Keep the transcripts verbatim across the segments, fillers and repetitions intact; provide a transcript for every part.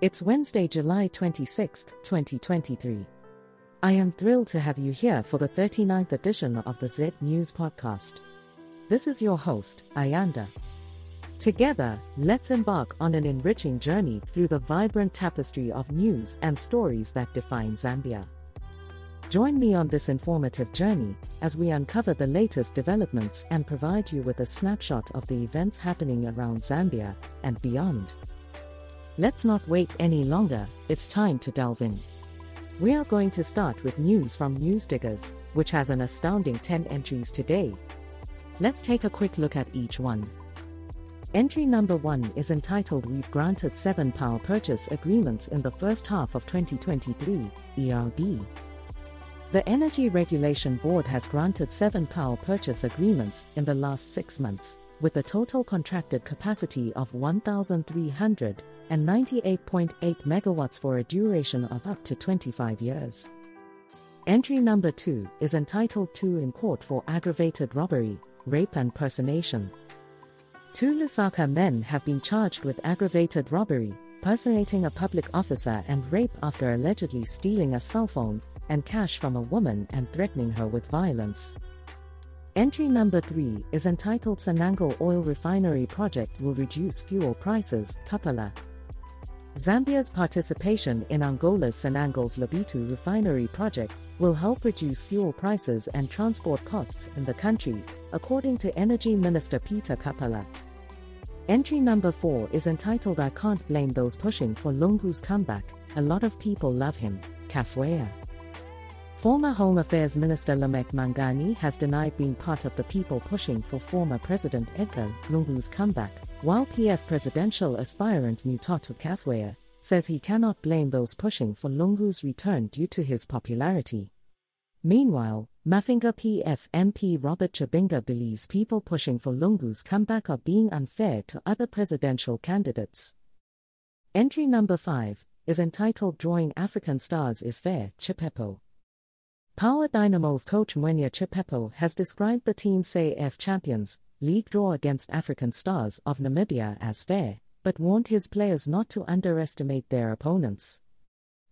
It's Wednesday, July twenty-sixth, twenty twenty-three. I am thrilled to have you here for the thirty-ninth edition of the Z News Podcast. This is your host, Ayanda. Together, let's embark on an enriching journey through the vibrant tapestry of news and stories that define Zambia. Join me on this informative journey as we uncover the latest developments and provide you with a snapshot of the events happening around Zambia and beyond. Let's not wait any longer, it's time to delve in. We are going to start with news from News Diggers, which has an astounding ten entries today. Let's take a quick look at each one. Entry number one is entitled "We've Granted seven Power Purchase Agreements in the First Half of twenty twenty-three, E R B. The Energy Regulation Board has granted seven power purchase agreements in the last six months, with a total contracted capacity of one thousand three hundred and ninety-eight point eight megawatts for a duration of up to twenty-five years. Entry number two is entitled Two in Court for Aggravated Robbery, Rape and Personation. Two Lusaka men have been charged with aggravated robbery, personating a public officer, and rape after allegedly stealing a cell phone and cash from a woman and threatening her with violence. Entry number three is entitled Sanangol Oil Refinery Project Will Reduce Fuel Prices, Kapala. Zambia's participation in Angola's Sanangol's Lobito Refinery Project will help reduce fuel prices and transport costs in the country, according to Energy Minister Peter Kapala. Entry number four is entitled I Can't Blame Those Pushing for Lungu's Comeback, A Lot of People Love Him, Kafweya. Former Home Affairs Minister Lameck Mangani has denied being part of the people pushing for former President Edgar Lungu's comeback, while P F presidential aspirant Mutato Kafweya says he cannot blame those pushing for Lungu's return due to his popularity. Meanwhile, Mafinga P F M P Robert Chibinga believes people pushing for Lungu's comeback are being unfair to other presidential candidates. Entry number five is entitled Drawing African Stars is Fair, Chipepo. Power Dynamo's coach Mwenya Chipepo has described the team's C A F Champions League draw against African Stars of Namibia as fair, but warned his players not to underestimate their opponents.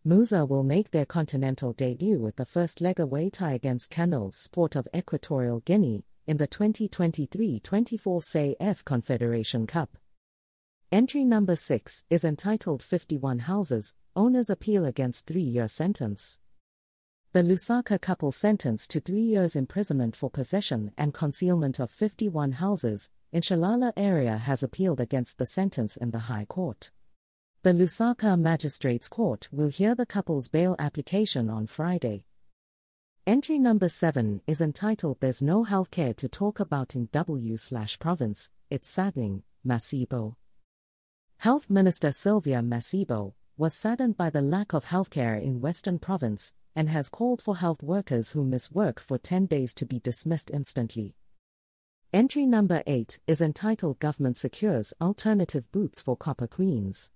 Musa will make their continental debut with the first leg away tie against Canal Sport of Equatorial Guinea in the twenty twenty-three twenty-four C A F Confederation Cup. Entry number six is entitled fifty-one houses, Owners Appeal Against Three-Year Sentence. The Lusaka couple sentenced to three years imprisonment for possession and concealment of fifty-one houses in Shalala area has appealed against the sentence in the High Court. The Lusaka Magistrates Court will hear the couple's bail application on Friday. Entry number seven is entitled There's No Healthcare to Talk About in W slash Province, It's Saddening, Masibo. Health Minister Sylvia Masibo was saddened by the lack of healthcare in Western Province, and has called for health workers who miss work for ten days to be dismissed instantly. Entry number eight is entitled Government Secures Alternative Boots for Copper Queens.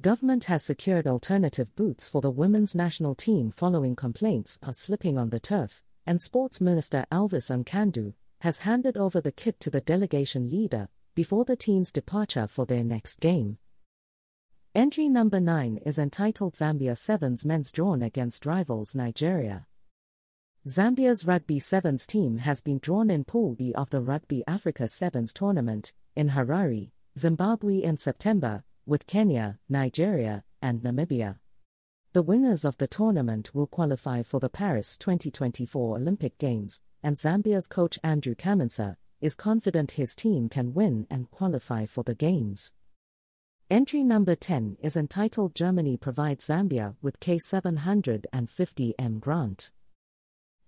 Government has secured alternative boots for the women's national team following complaints of slipping on the turf, and Sports Minister Elvis Nkandu has handed over the kit to the delegation leader before the team's departure for their next game. Entry number nine is entitled Zambia Sevens Men's Drawn Against Rivals Nigeria. Zambia's Rugby Sevens team has been drawn in Pool B of the Rugby Africa Sevens tournament in Harare, Zimbabwe in September, with Kenya, Nigeria, and Namibia. The winners of the tournament will qualify for the Paris twenty twenty-four Olympic Games, and Zambia's coach Andrew Kaminsa is confident his team can win and qualify for the Games. Entry number ten is entitled Germany Provides Zambia with K seven hundred fifty million Grant.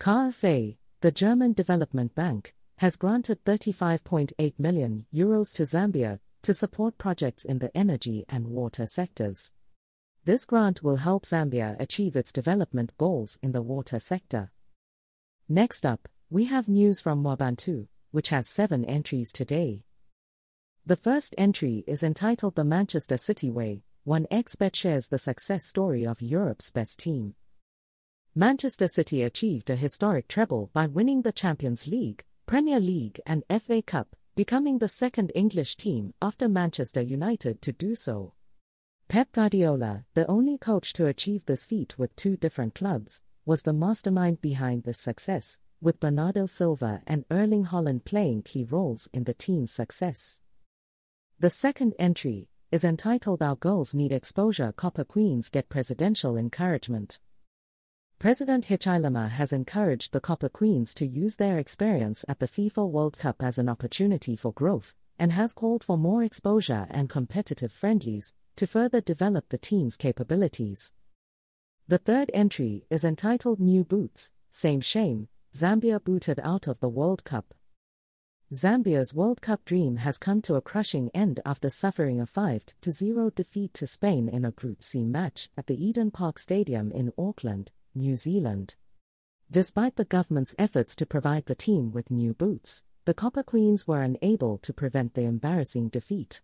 KfW, the German Development Bank, has granted thirty-five point eight million euros to Zambia to support projects in the energy and water sectors. This grant will help Zambia achieve its development goals in the water sector. Next up, we have news from Mwabantu, which has seven entries today. The first entry is entitled The Manchester City Way, one expert shares the success story of Europe's best team. Manchester City achieved a historic treble by winning the Champions League, Premier League and F A Cup, becoming the second English team after Manchester United to do so. Pep Guardiola, the only coach to achieve this feat with two different clubs, was the mastermind behind this success, with Bernardo Silva and Erling Haaland playing key roles in the team's success. The second entry is entitled Our Goals Need Exposure. Copper Queens get presidential encouragement. President Hichilema has encouraged the Copper Queens to use their experience at the FIFA World Cup as an opportunity for growth, and has called for more exposure and competitive friendlies to further develop the team's capabilities. The third entry is entitled New Boots, Same Shame, Zambia booted out of the World Cup. Zambia's World Cup dream has come to a crushing end after suffering a five to zero defeat to Spain in a Group C match at the Eden Park Stadium in Auckland, New Zealand. Despite the government's efforts to provide the team with new boots, the Copper Queens were unable to prevent the embarrassing defeat.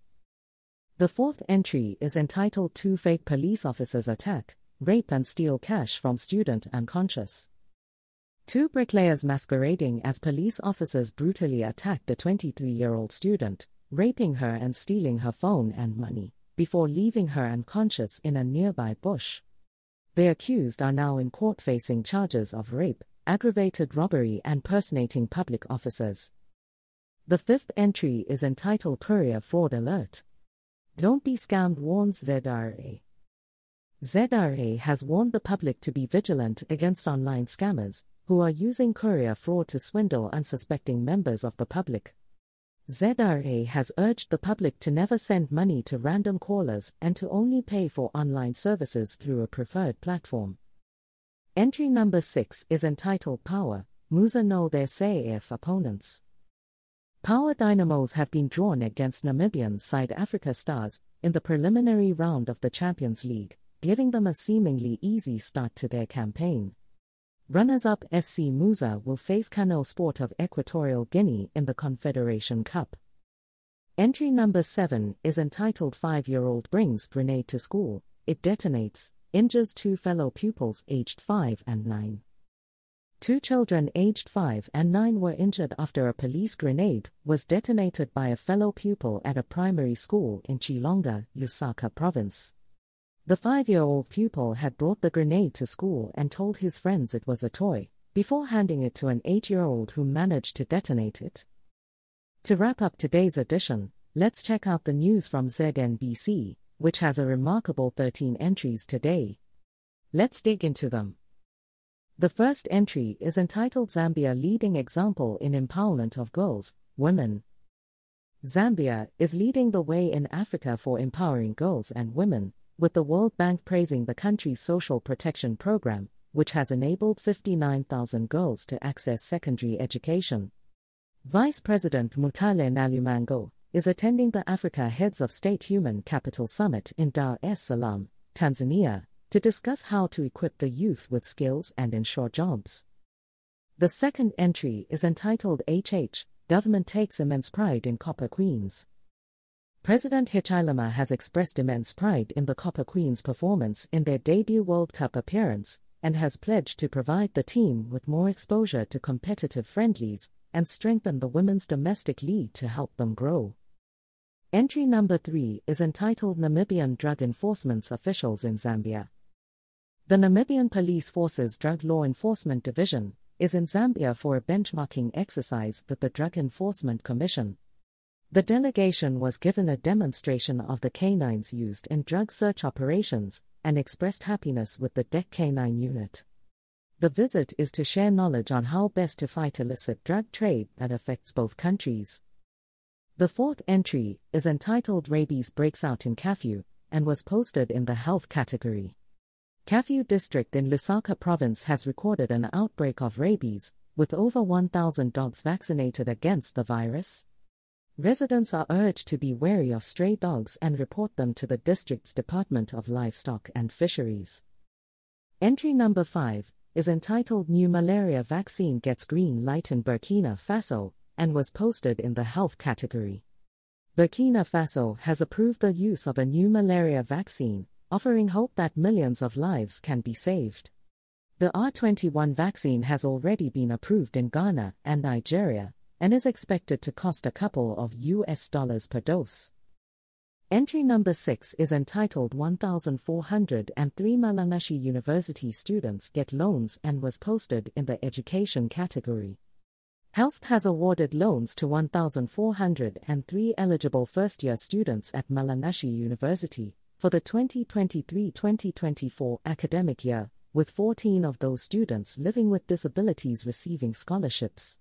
The fourth entry is entitled Two Fake Police Officers Attack, Rape and Steal Cash from Student Unconscious. Two bricklayers masquerading as police officers brutally attacked a twenty-three-year-old student, raping her and stealing her phone and money, before leaving her unconscious in a nearby bush. The accused are now in court facing charges of rape, aggravated robbery and personating public officers. The fifth entry is entitled Courier Fraud Alert. Don't be scammed, warns Z R A. Z R A has warned the public to be vigilant against online scammers, who are using courier fraud to swindle unsuspecting members of the public. Z R A has urged the public to never send money to random callers and to only pay for online services through a preferred platform. Entry number six is entitled Power, Musa know their C A F opponents. Power Dynamos have been drawn against Namibian side African Stars in the preliminary round of the Champions League, giving them a seemingly easy start to their campaign. Runners-up F C Musa will face Canal Sport of Equatorial Guinea in the Confederation Cup. Entry number seven is entitled Five-Year-Old Brings Grenade to School, It Detonates, Injures Two Fellow Pupils Aged five and nine. Two children aged five and nine were injured after a police grenade was detonated by a fellow pupil at a primary school in Chilonga, Lusaka province. The five-year-old pupil had brought the grenade to school and told his friends it was a toy, before handing it to an eight-year-old who managed to detonate it. To wrap up today's edition, let's check out the news from Z N B C, which has a remarkable thirteen entries today. Let's dig into them. The first entry is entitled Zambia Leading Example in Empowerment of Girls, Women. Zambia is leading the way in Africa for empowering girls and women, with the World Bank praising the country's social protection program, which has enabled fifty-nine thousand girls to access secondary education. Vice President Mutale Nalumango is attending the Africa Heads of State Human Capital Summit in Dar es Salaam, Tanzania, to discuss how to equip the youth with skills and ensure jobs. The second entry is entitled H H, Government Takes Immense Pride in Copper Queens. President Hichilema has expressed immense pride in the Copper Queens' performance in their debut World Cup appearance, and has pledged to provide the team with more exposure to competitive friendlies, and strengthen the Women's Domestic League to help them grow. Entry number three is entitled Namibian Drug Enforcement Officials in Zambia. The Namibian Police Force's Drug Law Enforcement Division is in Zambia for a benchmarking exercise with the Drug Enforcement Commission. The delegation was given a demonstration of the canines used in drug search operations and expressed happiness with the D E C canine unit. The visit is to share knowledge on how best to fight illicit drug trade that affects both countries. The fourth entry is entitled Rabies Breaks Out in Kafue and was posted in the health category. Kafue district in Lusaka province has recorded an outbreak of rabies, with over one thousand dogs vaccinated against the virus. Residents are urged to be wary of stray dogs and report them to the district's Department of Livestock and Fisheries. Entry number five is entitled New Malaria Vaccine Gets Green Light in Burkina Faso and was posted in the health category. Burkina Faso has approved the use of a new malaria vaccine, offering hope that millions of lives can be saved. The R twenty-one vaccine has already been approved in Ghana and Nigeria, and is expected to cost a couple of U S dollars per dose. Entry number six is entitled one thousand four hundred three Malanashi University Students Get Loans and was posted in the Education category. HELSP has awarded loans to one thousand four hundred three eligible first-year students at Malanashi University for the twenty twenty-three twenty twenty-four academic year, with fourteen of those students living with disabilities receiving scholarships.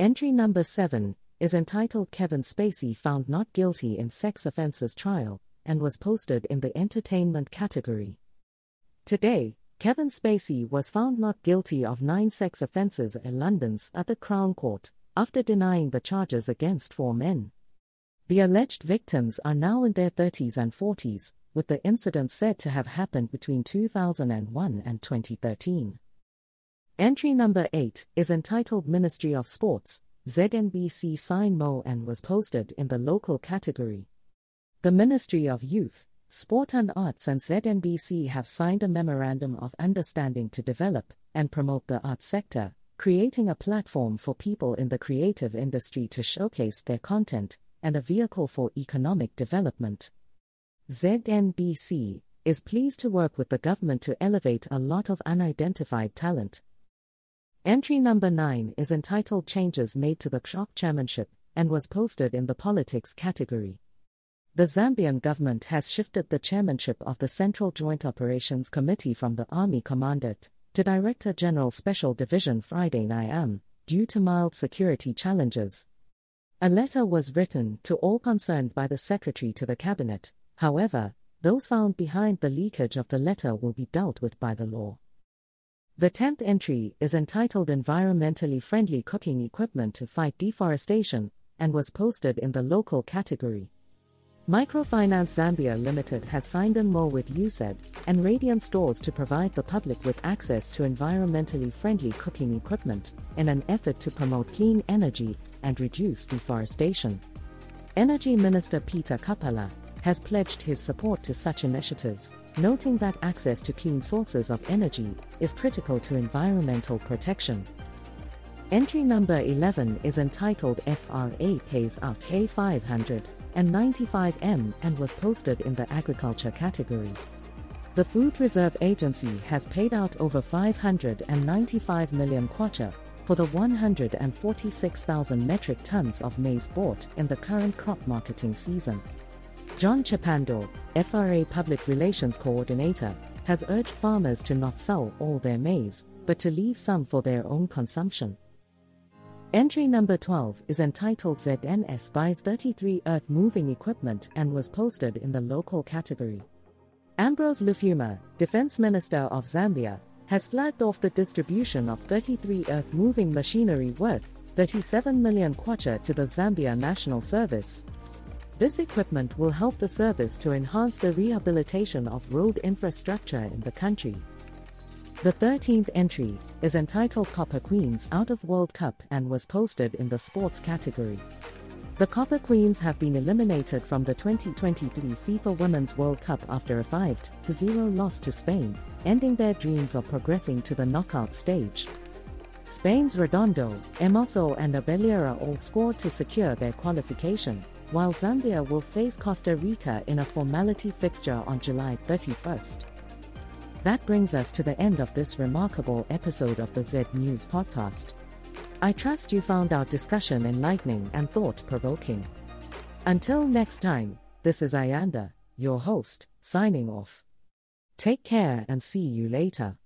Entry number seven is entitled Kevin Spacey Found Not Guilty in Sex Offences Trial, and was posted in the Entertainment category. Today, Kevin Spacey was found not guilty of nine sex offences in London's at the Crown Court, after denying the charges against four men. The alleged victims are now in their thirties and forties, with the incident said to have happened between two thousand one and twenty thirteen. Entry number eight is entitled Ministry of Sports, Z N B C Sign Mo and was posted in the local category. The Ministry of Youth, Sport and Arts and Z N B C have signed a memorandum of understanding to develop and promote the arts sector, creating a platform for people in the creative industry to showcase their content, and a vehicle for economic development. Z N B C is pleased to work with the government to elevate a lot of unidentified talent. Entry number nine is entitled Changes Made to the C A F Chairmanship and was posted in the Politics category. The Zambian government has shifted the chairmanship of the Central Joint Operations Committee from the Army Commandant to Director General Special Division Friday night, due to mild security challenges. A letter was written to all concerned by the Secretary to the Cabinet, however, those found behind the leakage of the letter will be dealt with by the law. The tenth entry is entitled Environmentally Friendly Cooking Equipment to Fight Deforestation, and was posted in the local category. Microfinance Zambia Limited has signed an M O U with U S A I D and Radiant Stores to provide the public with access to environmentally friendly cooking equipment in an effort to promote clean energy and reduce deforestation. Energy Minister Peter Kapala has pledged his support to such initiatives, noting that access to clean sources of energy is critical to environmental protection. Entry number eleven is entitled F R A Pays Out K five hundred ninety-five million and was posted in the Agriculture category. The Food Reserve Agency has paid out over five hundred ninety-five million kwacha for the one hundred forty-six thousand metric tons of maize bought in the current crop marketing season. John Chipando, F R A Public Relations Coordinator, has urged farmers to not sell all their maize, but to leave some for their own consumption. Entry number twelve is entitled Z N S Buys thirty-three Earth-Moving Equipment and was posted in the local category. Ambrose Lufuma, Defense Minister of Zambia, has flagged off the distribution of thirty-three earth-moving machinery worth thirty-seven million kwacha to the Zambia National Service. This equipment will help the service to enhance the rehabilitation of road infrastructure in the country. The thirteenth entry is entitled Copper Queens Out of World Cup and was posted in the Sports category. The Copper Queens have been eliminated from the twenty twenty-three FIFA Women's World Cup after a five to zero loss to Spain, ending their dreams of progressing to the knockout stage. Spain's Redondo, Hermoso and Abelera all scored to secure their qualification, while Zambia will face Costa Rica in a formality fixture on July thirty-first. That brings us to the end of this remarkable episode of the Z News Podcast. I trust you found our discussion enlightening and thought-provoking. Until next time, this is Ayanda, your host, signing off. Take care and see you later.